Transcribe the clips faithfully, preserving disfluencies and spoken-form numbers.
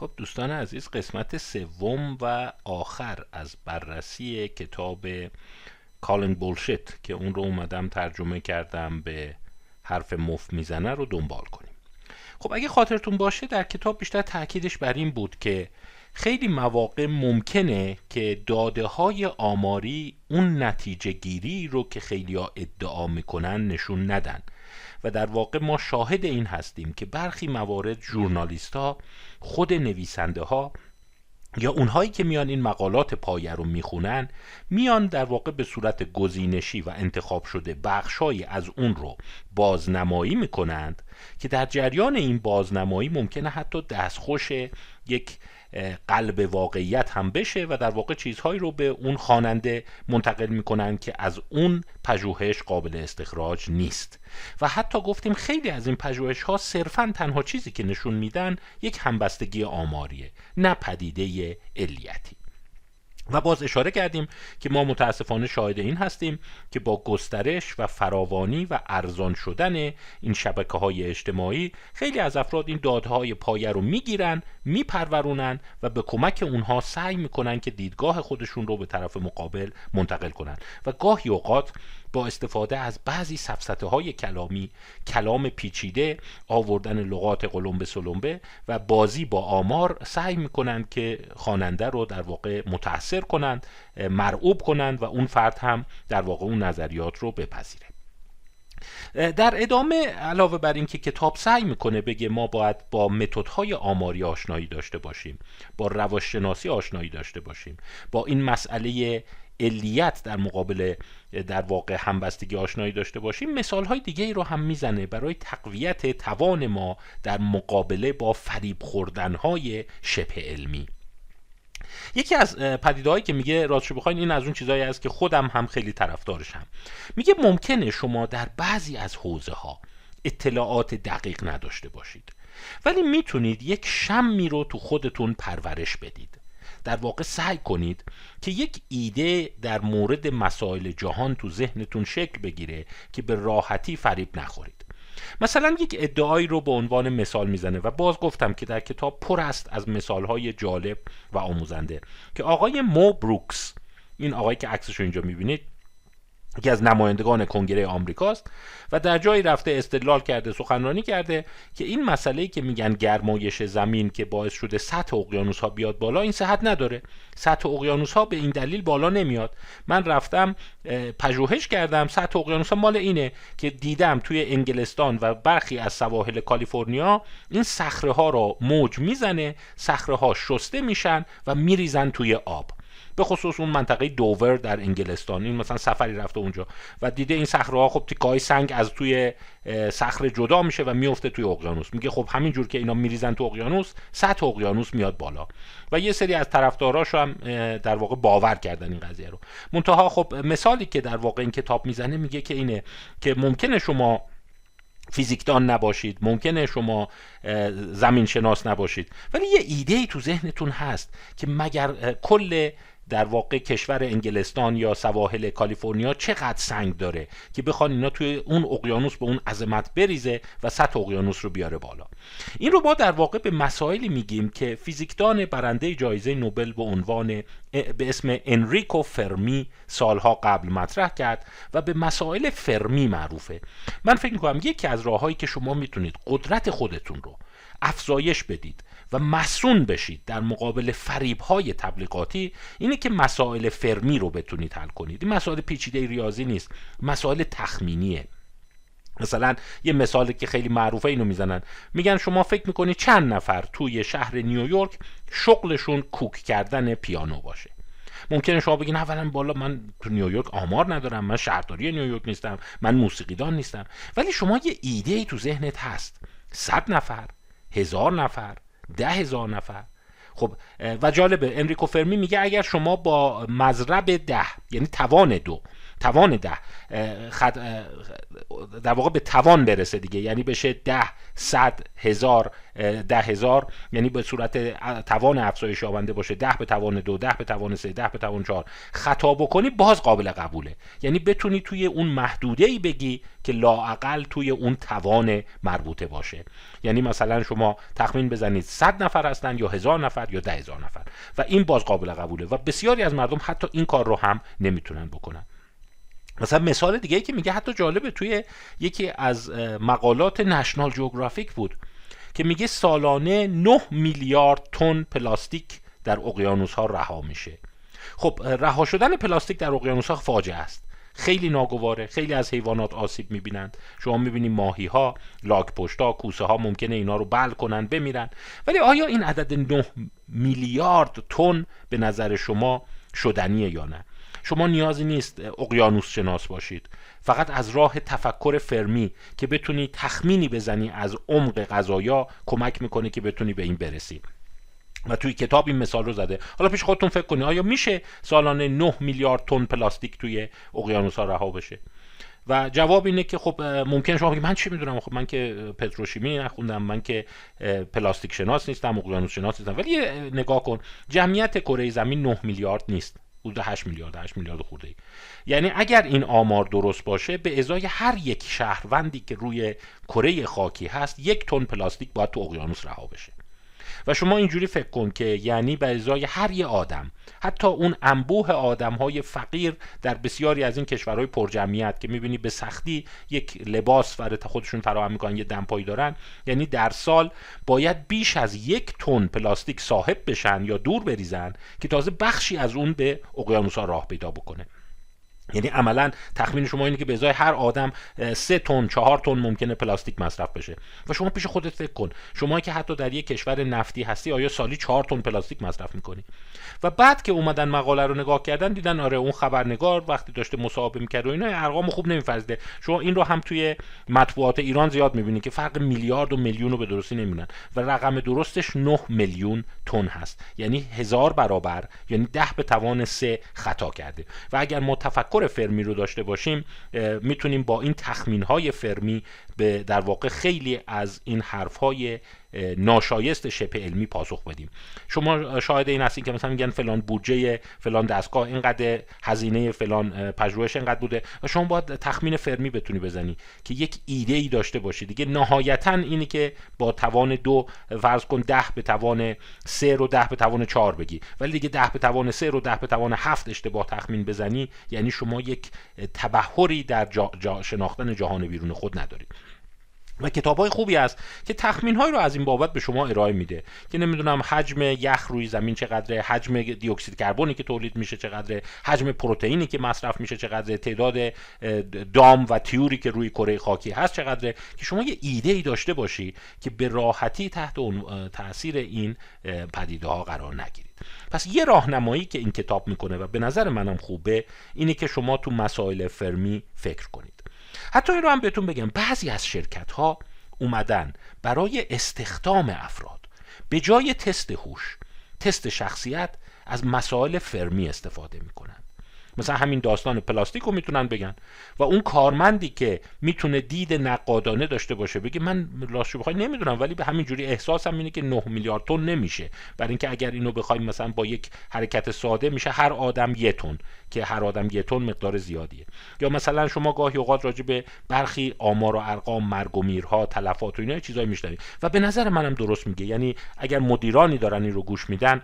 خب دوستان عزیز، قسمت سوم و آخر از بررسی کتاب Calling Bullshit که اون رو اومدم ترجمه کردم به حرف مفت میزنه رو دنبال کنیم. خب اگه خاطرتون باشه در کتاب بیشتر تاکیدش بر این بود که خیلی مواقع ممکنه که داده های آماری اون نتیجه گیری رو که خیلی ها ادعا میکنن نشون ندن و در واقع ما شاهد این هستیم که برخی موارد ژورنالیست ها، خود نویسنده ها یا اونهایی که میان این مقالات پایه رو میخونن میان در واقع به صورت گزینشی و انتخاب شده بخشایی از اون رو بازنمایی میکنند که در جریان این بازنمایی ممکنه حتی دستخوش یک قلب واقعیت هم بشه و در واقع چیزهایی رو به اون خواننده منتقل میکنن که از اون پژوهش قابل استخراج نیست. و حتی گفتیم خیلی از این پژوهش ها صرفاً تنها چیزی که نشون میدن یک همبستگی آماریه، نه پدیده علیتی. و باز اشاره کردیم که ما متاسفانه شاهد این هستیم که با گسترش و فراوانی و ارزان شدن این شبکه های اجتماعی خیلی از افراد این دادهای پایه رو میگیرن، میپرورونن و به کمک اونها سعی میکنن که دیدگاه خودشون رو به طرف مقابل منتقل کنن و گاهی اوقات با استفاده از بعضی سفسطه های کلامی، کلام پیچیده، آوردن لغات قلمبه سلمبه و بازی با آمار سعی میکنند که خواننده رو در واقع متاثر کنند، مرعوب کنند و اون فرد هم در واقع اون نظریات رو بپذیره. در ادامه علاوه بر این که کتاب سعی میکنه بگه ما باید با متدهای آماری آشنایی داشته باشیم، با روانشناسی آشنایی داشته باشیم، با این مسئله علیت در مقابل در واقع همبستگی آشنایی داشته باشیم، مثال‌های دیگه‌ای رو هم میزنه برای تقویت توان ما در مقابله با فریب خوردن‌های شبه علمی. یکی از پدیده‌هایی که میگه راستش بخواین این از اون چیزایی است که خودم هم خیلی طرفدارشم، میگه ممکنه شما در بعضی از حوزه‌ها اطلاعات دقیق نداشته باشید ولی میتونید یک شمی رو تو خودتون پرورش بدید. در واقع سعی کنید که یک ایده در مورد مسائل جهان تو ذهنتون شکل بگیره که به راحتی فریب نخورید. مثلا یک ادعایی رو به عنوان مثال میزنه و باز گفتم که در کتاب پر است از مثالهای جالب و آموزنده که آقای مو بروکس، این آقایی که عکسش رو اینجا میبینید یکی از نمایندگان کنگره آمریکاست و در جایی رفته استدلال کرده، سخنرانی کرده که این مسئله‌ای که میگن گرمایش زمین که باعث شده سطح اقیانوس‌ها بیاد بالا این صحت نداره. سطح اقیانوس‌ها به این دلیل بالا نمیاد. من رفتم پژوهش کردم، سطح اقیانوس‌ها مال اینه که دیدم توی انگلستان و برخی از سواحل کالیفرنیا این صخره‌ها رو موج میزنه، صخره‌ها شسته میشن و میریزن توی آب. به خصوص اون منطقه دوور در انگلستان، این مثلا سفری رفته اونجا و دیده این صخره‌ها خب تیکه‌های سنگ از توی صخره جدا میشه و میفته توی اقیانوس. میگه خب همینجور که اینا میریزن تو اقیانوس سطح اقیانوس میاد بالا و یه سری از طرفداراش هم در واقع باور کردن این قضیه رو. منتها خب مثالی که در واقع این کتاب میزنه میگه که اینه که ممکنه شما فیزیکدان نباشید، ممکنه شما زمین شناس نباشید ولی یه ایده‌ای تو ذهنتون هست که مگر کل در واقع کشور انگلستان یا سواحل کالیفرنیا چقدر سنگ داره که بخوان اینا توی اون اقیانوس به اون عظمت بریزه و سطح اقیانوس رو بیاره بالا. این رو ما در واقع به مسائلی میگیم که فیزیکدان برنده جایزه نوبل به عنوان به اسم انریکو فرمی سالها قبل مطرح کرد و به مسائل فرمی معروفه. من فکر می‌کنم یکی از راه‌هایی که شما میتونید قدرت خودتون رو افزایش بدید و مسون بشید در مقابل فریب‌های تبلیغاتی اینه که مسائل فرمی رو بتونید حل کنید. این مسائل پیچیده ریاضی نیست، مسائل تخمینیه. مثلا یه مثالی که خیلی معروفه اینو میزنن، میگن شما فکر میکنید چند نفر توی شهر نیویورک شغلشون کوک کردن پیانو باشه. ممکنه شما بگین اولا بالا من تو نیویورک آمار ندارم، من شهرداری نیویورک نیستم، من موسیقیدان نیستم، ولی شما یه ایده‌ای تو ذهنت هست. صد نفر، هزار نفر، ده هزار نفر. خب و جالبه انریکو فرمی میگه اگر شما با مضرب ده یعنی توان دو توان ده خد... در واقع به توان برسه دیگه، یعنی بشه ده صد هزار ده هزار، یعنی به صورت توان افزایش یابنده باشه، ده به توان دو، ده به توان سه، ده به توان چهار، خطا بکنی باز قابل قبوله، یعنی بتونی توی اون محدوده‌ای بگی که لااقل توی اون توان مربوطه باشه. یعنی مثلا شما تخمین بزنید صد نفر هستن یا هزار نفر یا ده هزار نفر و این باز قابل قبوله و بسیاری از مردم حتی این کار رو هم نمیتونن بکنن. مثلا مثال دیگه ای که میگه حتی جالبه، توی یکی از مقالات نشنال جئوگرافیک بود که میگه سالانه نه میلیارد تن پلاستیک در اقیانوس ها رها میشه. خب رها شدن پلاستیک در اقیانوس ها فاجعه است، خیلی ناگواره، خیلی از حیوانات آسیب میبینند. شما میبینید ماهی ها، لاک پشت ها، کوسه ها ممکنه اینا رو بل کنن بمیرن، ولی آیا این عدد نه میلیارد تن به نظر شما شدنیه یا نه؟ شما نیازی نیست اقیانوس شناس باشید، فقط از راه تفکر فرمی که بتونی تخمینی بزنی از عمق قضایا کمک میکنه که بتونی به این برسی و توی کتاب این مثال رو زده. حالا پیش خودتون فکر کنید آیا میشه سالانه نه میلیارد تن پلاستیک توی اقیانوس‌ها رها بشه؟ و جواب اینه که خب ممکن شما بگید من چی میدونم، خب من که پتروشیمی نخوندم، من که پلاستیک شناس نیستم، اقیانوس شناس نیستم، ولی نگاه کن جمعیت کره زمین نه میلیارد نیست، حدود هشت میلیارد، هشت میلیارد خورده ای. یعنی اگر این آمار درست باشه به ازای هر یک شهروندی که روی کره خاکی هست یک تن پلاستیک باید تو اقیانوس رها بشه. و شما اینجوری فکر کن که یعنی به ازای هر یه آدم، حتی اون انبوه آدم‌های فقیر در بسیاری از این کشورهای پرجمعیت که می‌بینی به سختی یک لباس برای خودشون فراهم می‌کنن، یه دمپایی دارن، یعنی در سال باید بیش از یک تن پلاستیک صاحب بشن یا دور بریزن که تازه بخشی از اون به اقیانوس‌ها راه پیدا بکنه. یعنی عملا تخمین شما اینه که به ازای هر آدم سه تن چهار تن ممکنه پلاستیک مصرف بشه. و شما پیش خودت فکر کن، شما که حتی در یک کشور نفتی هستی آیا سالی چهار تن پلاستیک مصرف میکنی؟ و بعد که اومدن مقاله رو نگاه کردن دیدن آره اون خبرنگار وقتی داشته مصاحبه میکرد و اینا ارقام خوب نمیفرسته. شما این رو هم توی مطبوعات ایران زیاد میبینی که فرق میلیارد و میلیون رو به درستی نمیدونن و رقم درستش نه میلیون تن هست، یعنی هزار برابر، یعنی ده به توان سه خطا کرده. و اگر ما تفکر فرمی رو داشته باشیم میتونیم با این تخمین‌های فرمی به در واقع خیلی از این حرف‌های ناشایست شبه علمی پاسخ بدیم. شما شاهد این هستین که مثلا میگن فلان بودجه فلان دستگاه اینقدر، هزینه فلان پژوهش اینقدر بوده و شما باید تخمین فرمی بتونی بزنی که یک ایده ای داشته باشی دیگه. نهایتا اینی که با توان دو فرض کن ده به توان سه رو ده به توان چهار بگی، ولی دیگه ده به توان سه رو ده به توان هفت اشتباه تخمین بزنی، یعنی شما یک تبحری در جا جا شناختن جهان بیرون خود نداری. و کتاب‌های خوبی است که تخمین‌های رو از این بابت به شما ارائه میده که نمیدونم حجم یخ روی زمین چقدره، حجم دی اکسید کربنی که تولید میشه چقدره، حجم پروتئینی که مصرف میشه چقدره، تعداد دام و تیوری که روی کره خاکی هست چقدره، که شما یه ایده‌ای داشته باشی که به راحتی تحت تاثیر این پدیده‌ها قرار نگیرید. پس یه راهنمایی که این کتاب میکنه و به نظر منم خوبه اینه که شما تو مسائل فرمی فکر کنید. حتی این رو هم بهتون بگم، بعضی از شرکت‌ها اومدن برای استخدام افراد به جای تست هوش، تست شخصیت، از مسائل فرمی استفاده میکنن. مثلا همین داستان پلاستیک رو میتونن بگن و اون کارمندی که میتونه دید نقادانه داشته باشه بگه من راستش بخوای نمیدونم، ولی به همین جوری احساسم اینه که نه میلیارد تن نمیشه، برای اینکه اگر اینو بخوایم مثلا با یک حرکت ساده میشه هر آدم یک تن، که هر آدم یک تن مقدار زیادیه. یا مثلا شما گاهی اوقات راجع به برخی آمار و ارقام، مرگ و میرها، تلفات و اینا چیزایی میشنوید و به نظر منم درست میگه. یعنی اگر مدیرانی دارن این رو گوش میدن،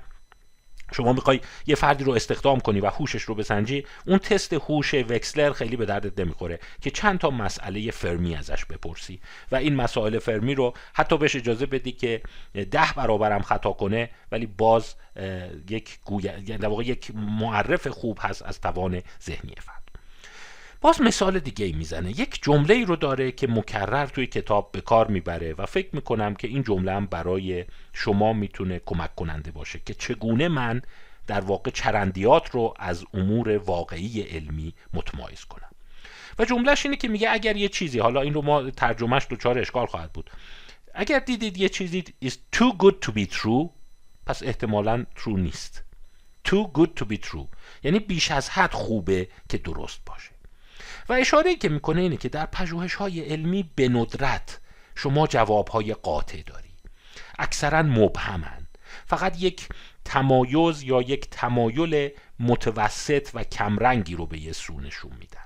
شما میخوای یه فردی رو استخدام کنی و هوشش رو بسنجی، اون تست هوش وکسلر خیلی به دردت نمیخوره که چند تا مسئله فرمی ازش بپرسی و این مسائل فرمی رو حتی بهش اجازه بدی که ده برابرم خطا کنه، ولی باز یک گویا در واقع یک معرف خوب هست از توان ذهنی فرد. باز مثال دیگه ای میزنه، یک جمله ای رو داره که مکرر توی کتاب به کار میبره و فکر میکنم که این جمله هم برای شما میتونه کمک کننده باشه که چگونه من در واقع چرندیات رو از امور واقعی علمی متمایز کنم. و جملهش اینه که میگه اگر یه چیزی، حالا این رو ما ترجمهش دوچار اشکال خواهد بود، اگر دیدید یه چیزی is too good to be true، پس احتمالاً true نیست. too good to be true یعنی بیش از حد خوبه که درست باشه. و اشاره‌ای که میکنه اینه که در پژوهش‌های علمی به ندرت شما جواب‌های قاطع داری، اکثراً مبهمن، فقط یک تمایز یا یک تمایل متوسط و کمرنگی رو به یه سو نشون میدن.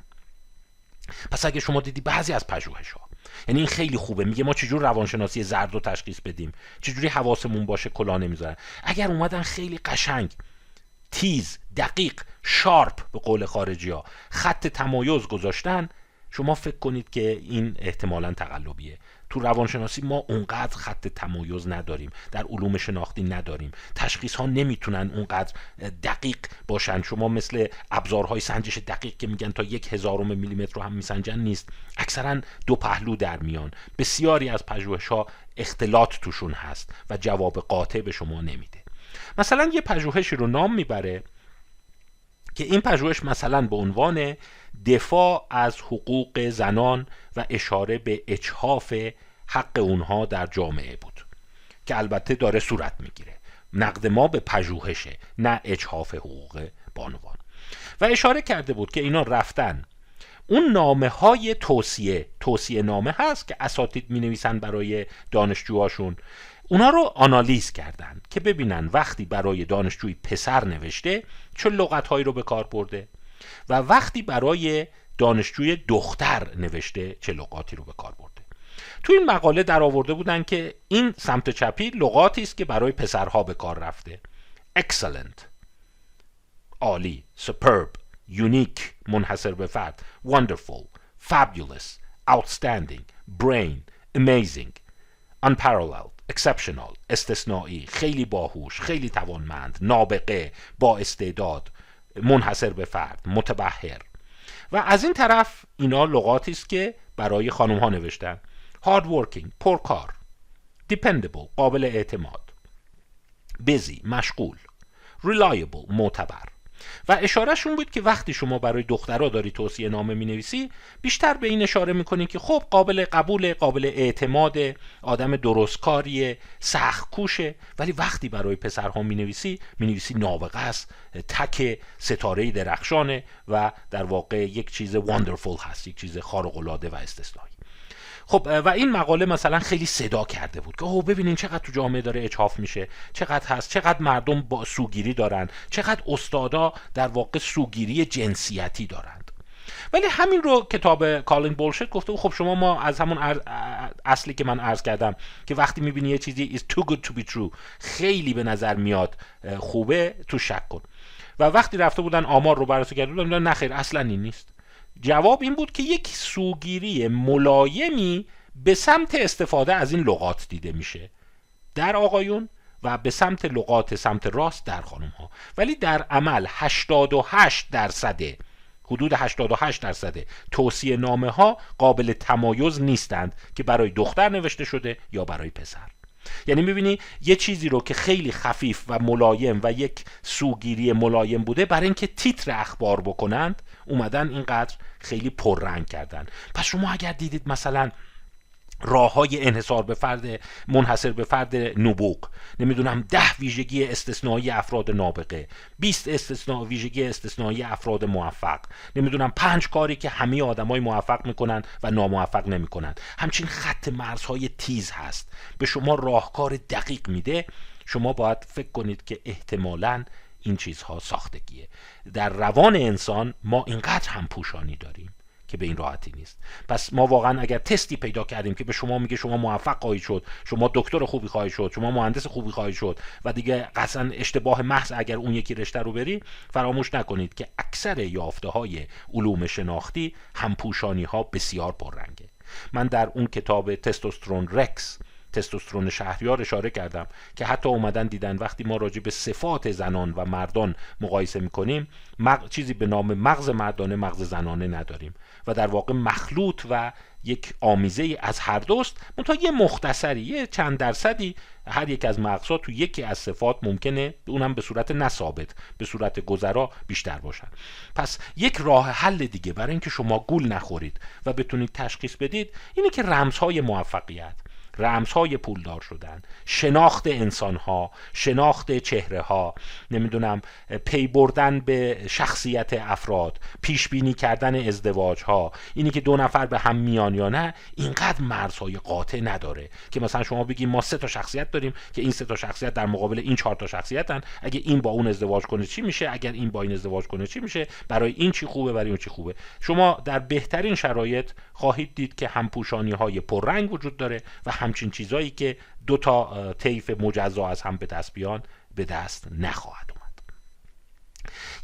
پس اگه شما دیدی بعضی از پژوهش‌ها، یعنی این خیلی خوبه، میگه ما چجور روانشناسی زرد رو تشخیص بدیم، چجوری حواسمون باشه کلا نمیذارن، اگر اومدن خیلی قشنگ، تیز، دقیق، شارپ به قول خارجی‌ها خط تمایز گذاشتن، شما فکر کنید که این احتمالاً تقلبیه. تو روانشناسی ما اونقدر خط تمایز نداریم، در علوم شناختی نداریم، تشخیص ها نمیتونن اونقدر دقیق باشن، شما مثل ابزارهای سنجش دقیق که میگن تا یک هزارم میلیمتر رو هم میسنجن نیست، اکثرا دو پهلو در میان، بسیاری از پژوهش ها اختلاط توشون هست و جواب قاطع به شما نمیده. مثلا یه پژوهشی رو نام میبره که این پژوهش مثلا به عنوان دفاع از حقوق زنان و اشاره به اجحاف حق اونها در جامعه بود، که البته داره صورت میگیره، نقد ما به پژوهشه نه اجحاف حقوق بانوان، و اشاره کرده بود که اینا رفتن اون نامه های توصیه توصیه نامه هست که اساتید می نویسن برای دانشجوهاشون، اونا رو آنالیز کردن که ببینن وقتی برای دانشجوی پسر نوشته چه لغت‌هایی رو به کار برده و وقتی برای دانشجوی دختر نوشته چه لغاتی رو به کار برده. تو این مقاله در آورده بودن که این سمت چپی لغاتی است که برای پسرها به کار رفته: excellent عالی، superb unique منحصر به فرد، wonderful fabulous outstanding brain amazing unparalleled exceptional استثنایی، خیلی باهوش، خیلی توانمند، نابغه، با استعداد، منحصر به فرد، متبحر. و از این طرف اینا لغاتی است که برای خانم ها نوشتن: hard working پرکار، dependable قابل اعتماد، busy مشغول، reliable معتبر. و اشارهشون بود که وقتی شما برای دخترها داری توصیه نامه می نویسی، بیشتر به این اشاره می کنی که خب قابل قبول، قابل اعتماد، آدم درستکاریه، سخت کوشه، ولی وقتی برای پسرها می نویسی می نویسی نابغه است، تک ستاره درخشانه و در واقع یک چیز واندرفول هست، یک چیز خارق العاده و استثنایی. خب و این مقاله مثلا خیلی صدا کرده بود که اوه ببینین چقدر تو جامعه داره اجحاف میشه، چقدر هست، چقدر مردم با سوگیری دارن، چقدر استادا در واقع سوگیری جنسیتی دارند. ولی همین رو کتاب کالینگ بولشیت گفته و خب شما ما از همون اصلی که من عرض کردم که وقتی میبینی یه چیزی is too good to be true، خیلی به نظر میاد خوبه، تو شک کن. و وقتی رفته بودن آمار رو بررسی کرده بودن، نه خیر اصلا این نیست. جواب این بود که یک سوگیری ملایمی به سمت استفاده از این لغات دیده میشه در آقایون و به سمت لغات سمت راست در خانم ها، ولی در عمل هشتاد و هشت درصد، حدود هشتاد و هشت درصد توصیه نامه ها قابل تمایز نیستند که برای دختر نوشته شده یا برای پسر. یعنی میبینی یه چیزی رو که خیلی خفیف و ملایم و یک سوگیری ملایم بوده، برای اینکه تیتر اخبار بکنند اومدن اینقدر خیلی پررنگ کردن. پس شما اگر دیدید مثلا راه‌های انحصار به فرد، منحصر به فرد نبوغ، نمیدونم ده ویژگی استثنایی افراد نابغه، بیست استثنا ویژگی استثنایی افراد موفق، نمیدونم پنج کاری که همه آدمای موفق میکنن و ناموفق نمیکنن، همچین خط مرزهای تیز هست، به شما راهکار دقیق میده. شما باید فکر کنید که احتمالاً این چیزها ساختگیه. در روان انسان ما اینقدر هم پوشانی داریم که به این راحتی نیست. پس ما واقعا اگر تستی پیدا کردیم که به شما میگه شما موفق خواهید شد، شما دکتر خوبی خواهید شد، شما مهندس خوبی خواهید شد و دیگه قطعا اشتباه محض اگر اون یکی رشته رو بری، فراموش نکنید که اکثر یافته های علوم شناختی همپوشانی ها بسیار پررنگه. من در اون کتاب تستوسترون رکس، تستوسترون شهریار اشاره کردم که حتی اومدن دیدن وقتی ما راجع به صفات زنان و مردان مقایسه میکنیم، مغ... چیزی به نام مغز مردانه، مغز زنانه نداریم و در واقع مخلوط و یک آمیزه از هر دوست، منتها یه مختصری، یه چند درصدی هر یک از مغزها تو یکی از صفات ممکنه، اونم به صورت نثابت، به صورت گذرا بیشتر باشن. پس یک راه حل دیگه برای اینکه شما گول نخورید و بتونید تشخیص بدید اینه که رمزهای موفقیت، رمزهای پولدار شدن، شناخت انسانها، شناخت چهرهها، نمیدونم پی بردن به شخصیت افراد، پیش بینی کردن ازدواجها، اینی که دو نفر به هم میان یا نه، اینقدر مرزهای قاطع نداره که مثلا شما بگید ما سه تا شخصیت داریم که این سه تا شخصیت در مقابل این چهار تا شخصیتن، اگه این با اون ازدواج کنه چی میشه، اگر این با این ازدواج کنه چی میشه، برای این چی خوبه، برای اون چی خوبه. شما در بهترین شرایط خواهید دید که همپوشانی‌های پررنگ وجود داره و همچین چیزایی که دو تا طیف مجزا از هم به دست بیان به دست نخواهد اومد.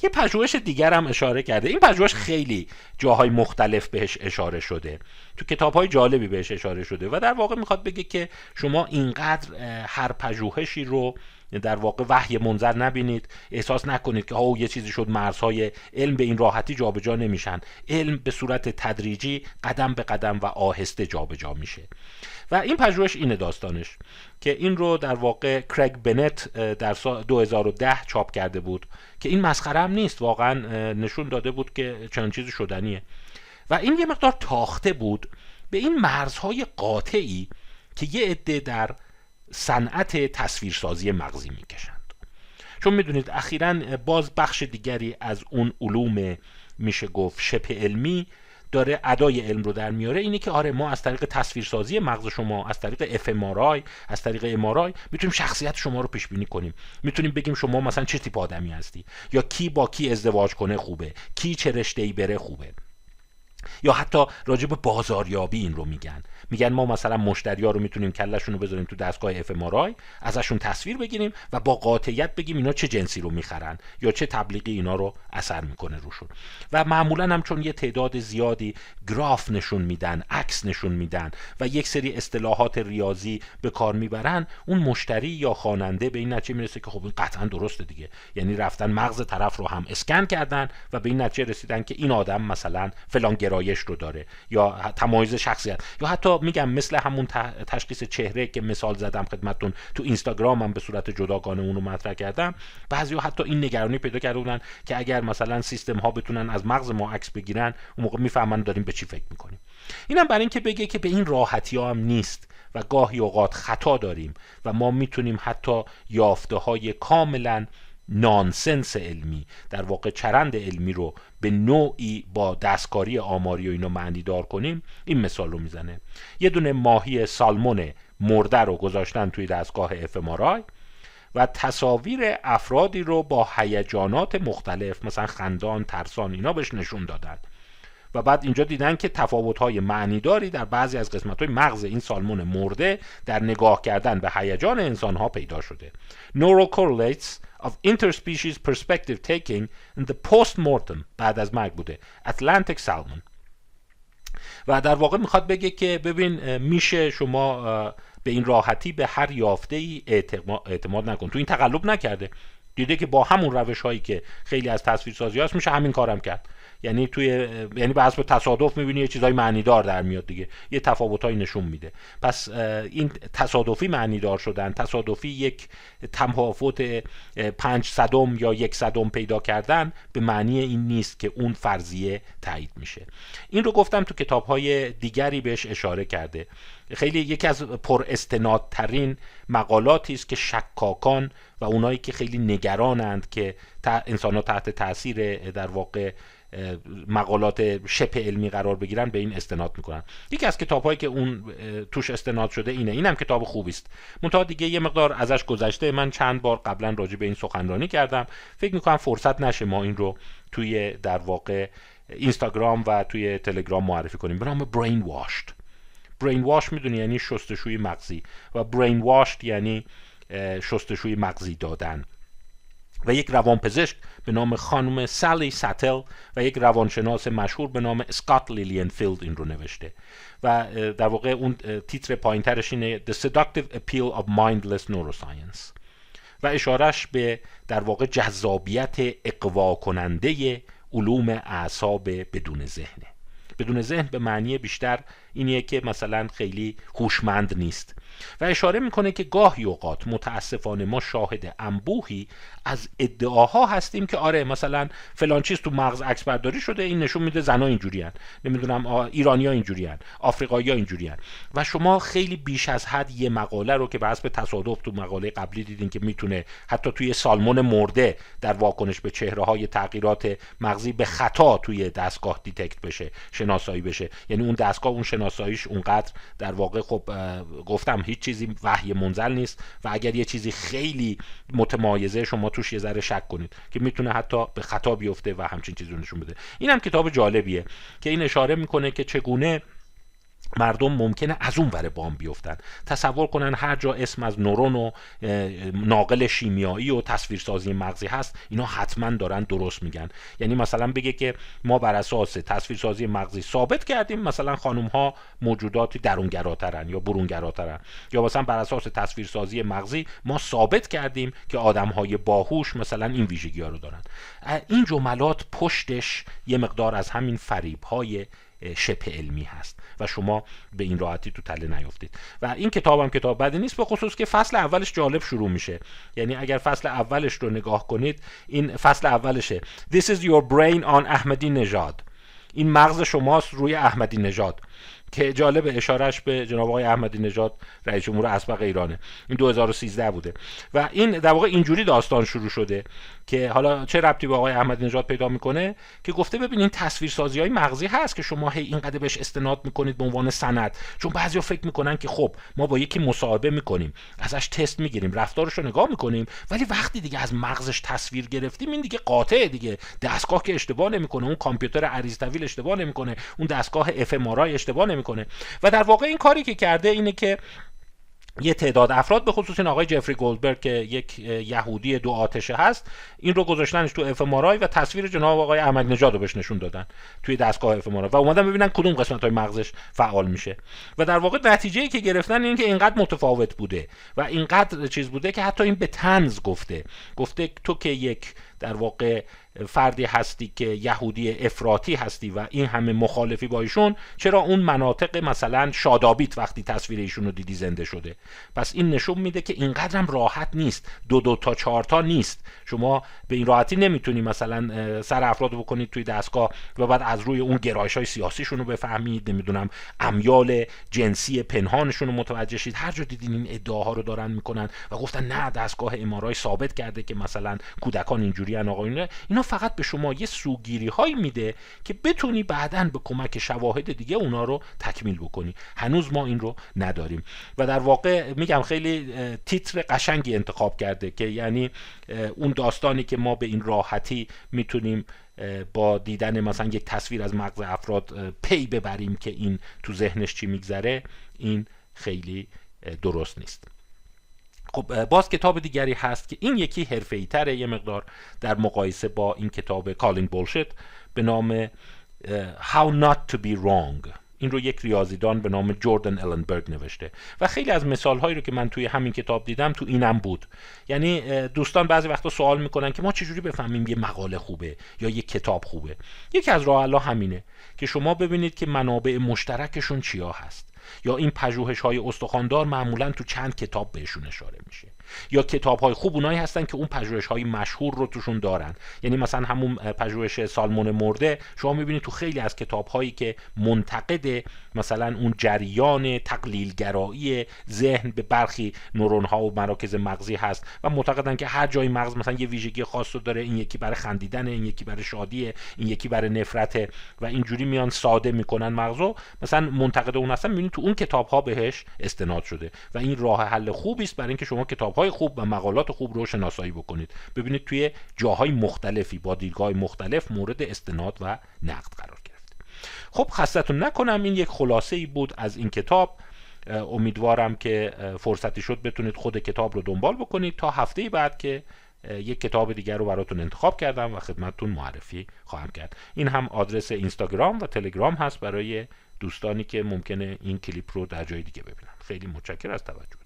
یه پژوهش دیگر هم اشاره کرده، این پژوهش خیلی جاهای مختلف بهش اشاره شده، تو کتاب‌های جالبی بهش اشاره شده و در واقع میخواد بگه که شما اینقدر هر پژوهشی رو در واقع وحی منظر نبینید، احساس نکنید که ها یه چیزی شد، مرزهای علم به این راحتی جابجا نمیشن، علم به صورت تدریجی قدم به قدم و آهسته جابجا میشه. و این پژوهش اینه داستانش که این رو در واقع کرگ بنت در سال دو هزار و ده چاپ کرده بود که این مسخره هم نیست، واقعا نشون داده بود که چنین چیزی شدنیه و این یه مقدار تاخته بود به این مرزهای قاطعی که یه عده در صنعت تصویرسازی مغزی میکشند. چون میدونید اخیراً باز بخش دیگری از اون علوم میشه گفت شبه علمی داره ادای علم رو در میاره، اینه که آره ما از طریق تصویرسازی مغز شما، از طریق اف ام آر آی، از طریق ام آر آی میتونیم شخصیت شما رو پیش بینی کنیم، میتونیم بگیم شما مثلا چه تیپ آدمی هستی، یا کی با کی ازدواج کنه خوبه، کی چه رشته‌ای بره خوبه، یا حتی راجع به بازاریابی این رو میگن، میگن ما مثلا مشتری‌ها رو میتونیم کله‌شون رو بذاریم تو دستگاه اف ام آر آی، ازشون تصویر بگیریم و با قاطعیت بگیم اینا چه جنسی رو میخرن یا چه تبلیغی اینا رو اثر میکنه روشون. و معمولا هم چون یه تعداد زیادی گراف نشون میدن، عکس نشون میدن و یک سری اصطلاحات ریاضی به کار میبرن، اون مشتری یا خواننده به این نتیجه میرسه که خب این قطعا درسته دیگه، یعنی رفتن مغز طرف رو هم اسکن کردن و به این نتیجه رسیدن که این آدم مثلا فلان گرایش رو داره یا تمایز شخصیت، یا حتی میگم مثل همون تشخیص چهره که مثال زدم خدمتتون تو اینستاگرام هم به صورت جداگانه اون رو مطرح کردم، بعضیا حتی این نگرانی پیدا کرده بودن که اگر مثلا سیستم ها بتونن از مغز ما عکس بگیرن اون موقع میفهمن داریم به چی فکر میکنیم. اینم برای اینکه بگه که به این راحتی ها هم نیست و گاهی اوقات خطا داریم و ما میتونیم حتی یافته های کاملا نانسنس علمی، در واقع چرند علمی رو به نوعی با دستکاری آماری و اینو معنی دار کنیم. این مثال رو میزنه، یه دونه ماهی سالمون مرده رو گذاشتن توی دستگاه اف ام آر آی و تصاویر افرادی رو با هیجانات مختلف مثلا خندان، ترسان اینا بهش نشون دادن و بعد اینجا دیدن که تفاوت‌های معنیداری در بعضی از قسمت‌های مغز این سالمون مرده در نگاه کردن به هیجان انسان‌ها پیدا شده. Neurocorrelates of interspecies perspective taking in the postmortem بعد از مرگ بوده Atlantic salmon. و در واقع میخواد بگه که ببین میشه شما به این راحتی به هر یافته‌ای اعتماد نکن. تو این تقلب نکرده، دیده که با همون روش‌هایی که خیلی از تصویرسازی‌هاست میشه همین کارم کرد، یعنی توی یعنی به حسب تصادف می‌بینی یه چیزای معنیدار در میاد دیگه، یه تفاوتایی نشون میده. پس این تصادفی معنیدار شدن، تصادفی یک تفاوت پنج صدم یا یک صدم پیدا کردن به معنی این نیست که اون فرضیه تایید میشه. این رو گفتم تو کتاب‌های دیگری بهش اشاره کرده، خیلی یکی از پر استنادترین مقالاتی است که شکاکان و اونایی که خیلی نگرانند که انسان‌ها تحت تاثیر در واقع مقالات شبه علمی قرار بگیرن به این استناد میکنن. یکی از کتاب‌هایی که اون توش استناد شده اینه. اینم کتاب خوبی است، منتها دیگه یه مقدار ازش گذشته، من چند بار قبلا راجع به این سخنرانی کردم، فکر میکنم فرصت نشه ما این رو توی در واقع اینستاگرام و توی تلگرام معرفی کنیم به نام برین واشد. برین واش میدونی یعنی شستشوی مغزی و برین واشد یعنی شستشوی مغزی دادن. و یک روانپزشک به نام خانم سالی ساتل و یک روانشناس مشهور به نام اسکات لیلینفیلد این رو نوشته و در واقع اون تیتر پایین‌ترش اینه The Seductive Appeal of Mindless Neuroscience و اشارش به در واقع جذابیت اقوا کننده علوم اعصاب بدون ذهنه. بدون ذهن به معنی بیشتر اینیه که مثلا خیلی هوشمند نیست. و اشاره میکنه که گاهی اوقات متاسفانه ما شاهد انبوهی از ادعاها هستیم که آره مثلا فلان چیز تو مغز عکس برداری شده، این نشون میده زنا اینجوری ان، نمیدونم ایرانی‌ها اینجوری ان، آفریقایی‌ها اینجوری ان. و شما خیلی بیش از حد یه مقاله رو که به حسب تصادف تو مقاله قبلی دیدین که میتونه حتی توی سالمون مرده در واکنش به چهره‌های تغییرات مغزی به خطا توی دستگاه دیتکت بشه، شناسایی بشه، یعنی اون دستگاه اون شناساییش اونقدر در واقع خب گفتم هیچ چیزی وحی منزل نیست و اگر یه چیزی خیلی متمایزه شما توش یه ذره شک کنید که میتونه حتی به خطا بیفته و همچین چیزی نشون بده. این هم کتاب جالبیه که این اشاره میکنه که چگونه مردم ممکنه از اون ور بام بیفتن، تصور کنن هر جا اسم از نورون و ناقل شیمیایی و تصویرسازی مغزی هست اینا حتما دارن درست میگن. یعنی مثلا بگه که ما بر اساس تصویرسازی مغزی ثابت کردیم مثلا خانم ها موجوداتی درونگراترن یا برونگراترن، یا مثلا بر اساس تصویرسازی مغزی ما ثابت کردیم که آدم های باهوش مثلا این ویژگی ها رو دارن. این جملات پشتش یه مقدار از همین فریب های شبه علمی هست و شما به این راحتی تو تله نیافتید. و این کتابم کتاب بدی نیست، به خصوص که فصل اولش جالب شروع میشه. یعنی اگر فصل اولش رو نگاه کنید، این فصل اولشه. This is your brain on احمدی نژاد. این مغز شماست روی احمدی نژاد، که جالب اشارهش به جناب آقای احمدی نژاد رئیس جمهور اسبق ایرانه. این دو هزار و سیزده بوده و این در واقع اینجوری داستان شروع شده که حالا چه ربطی به آقای احمدی نژاد پیدا میکنه که گفته ببینین تصویرسازی‌های مغزی هست که شما هی اینقدر بهش استناد میکنید به عنوان سند، چون بعضیا فکر میکنن که خب ما با یکی مصاحبه میکنیم، ازش تست میگیریم، رفتارش رو نگاه میکنیم، ولی وقتی دیگه از مغزش تصویر گرفتیم این دیگه قاطعه دیگه، دستگاه که اشتباه نمیکنه، اون کامپیوتر اریزتویل اشتباه نمیکنه، اون دستگاه اف ام آر آی اشتباه نمیکنه. کنه. و در واقع این کاری که کرده اینه که یه تعداد افراد به خصوص این آقای جفری گولدبرگ که یک یهودی دو آتشه هست، این رو گذاشتنش تو اف ام آر آی و تصویر جناب آقای احمدی نژاد رو بهش نشون دادن توی دستگاه اف ام آر آی و اومدن ببینن کدوم قسمت‌های مغزش فعال میشه. و در واقع نتیجه‌ای که گرفتن این که اینقدر متفاوت بوده و اینقدر چیز بوده که حتی این به طنز گفته، گفته تو که یک در واقع فردی هستی که یهودی افراطی هستی و این همه مخالفی با ایشون، چرا اون مناطق مثلا شادابیت وقتی تصویر ایشون رو دیدی زنده شده؟ پس این نشون میده که اینقدر هم راحت نیست، دو دو تا چهار تا نیست، شما به این راحتی نمیتونی مثلا سر افراد بکنید توی دستگاه و بعد از روی اون گرایش‌های سیاسیشون رو بفهمید، نمیدونم امیال جنسی پنهانشون رو متوجه شید. هر جا دیدین این ادعاها رو دارن میکنن و گفتن نه دستگاه ام‌آرآی ثابت کرده که مثلا کودکان اینجوری ان آقایونه. اینا فقط به شما یه سوگیری هایی میده که بتونی بعداً به کمک شواهد دیگه اونا رو تکمیل بکنی. هنوز ما این رو نداریم و در واقع میگم خیلی تیتر قشنگی انتخاب کرده که یعنی اون داستانی که ما به این راحتی میتونیم با دیدن مثلا یک تصویر از مغز افراد پی ببریم که این تو ذهنش چی میگذره، این خیلی درست نیست. خب باز کتاب دیگری هست که این یکی حرفه‌ای تره یه مقدار در مقایسه با این کتاب Calling Bullshit به نام How Not To Be Wrong. این رو یک ریاضیدان به نام جوردن النبرگ نوشته و خیلی از مثال‌هایی رو که من توی همین کتاب دیدم تو اینم بود. یعنی دوستان بعضی وقتا سوال میکنن که ما چجوری بفهمیم یه مقاله خوبه یا یه کتاب خوبه. یکی از راه حل‌ها همینه که شما ببینید که منابع مشترکشون چیا هست. یا این پژوهش‌های استخواندار معمولاً تو چند کتاب بهشون اشاره میشه، یا کتاب‌های خوب اونایی هستن که اون پژوهش‌های مشهور رو توشون دارن. یعنی مثلا همون پژوهش سالمون مرده شما می‌بینید تو خیلی از کتاب‌هایی که منتقد مثلا اون جریان تقلیل‌گرایی ذهن به برخی نورون‌ها و مراکز مغزی هست و معتقدن که هر جای مغز مثلا یه ویژگی خاص رو داره، این یکی برای خندیدن، این یکی برای شادیه، این یکی برای نفرته و اینجوری میان ساده می‌کنن مغزو. مثلا منتقد اون هستن، می‌بینید تو اون کتاب‌ها بهش استناد شده و این راه حل خوبی است برای اینکه شما کتاب خوب و مقالات خوب رو شناسایی بکنید، ببینید توی جاهای مختلفی با دیدگاه مختلف مورد استناد و نقد قرار گرفت. خب خستتون نکنم، این یک خلاصه ای بود از این کتاب. امیدوارم که فرصتی شد بتونید خود کتاب رو دنبال بکنید تا هفته بعد که یک کتاب دیگر رو براتون انتخاب کردم و خدمتتون معرفی خواهم کرد. این هم آدرس اینستاگرام و تلگرام هست برای دوستانی که ممکنه این کلیپ رو در جای دیگه ببینن. خیلی متشکرم از توجه.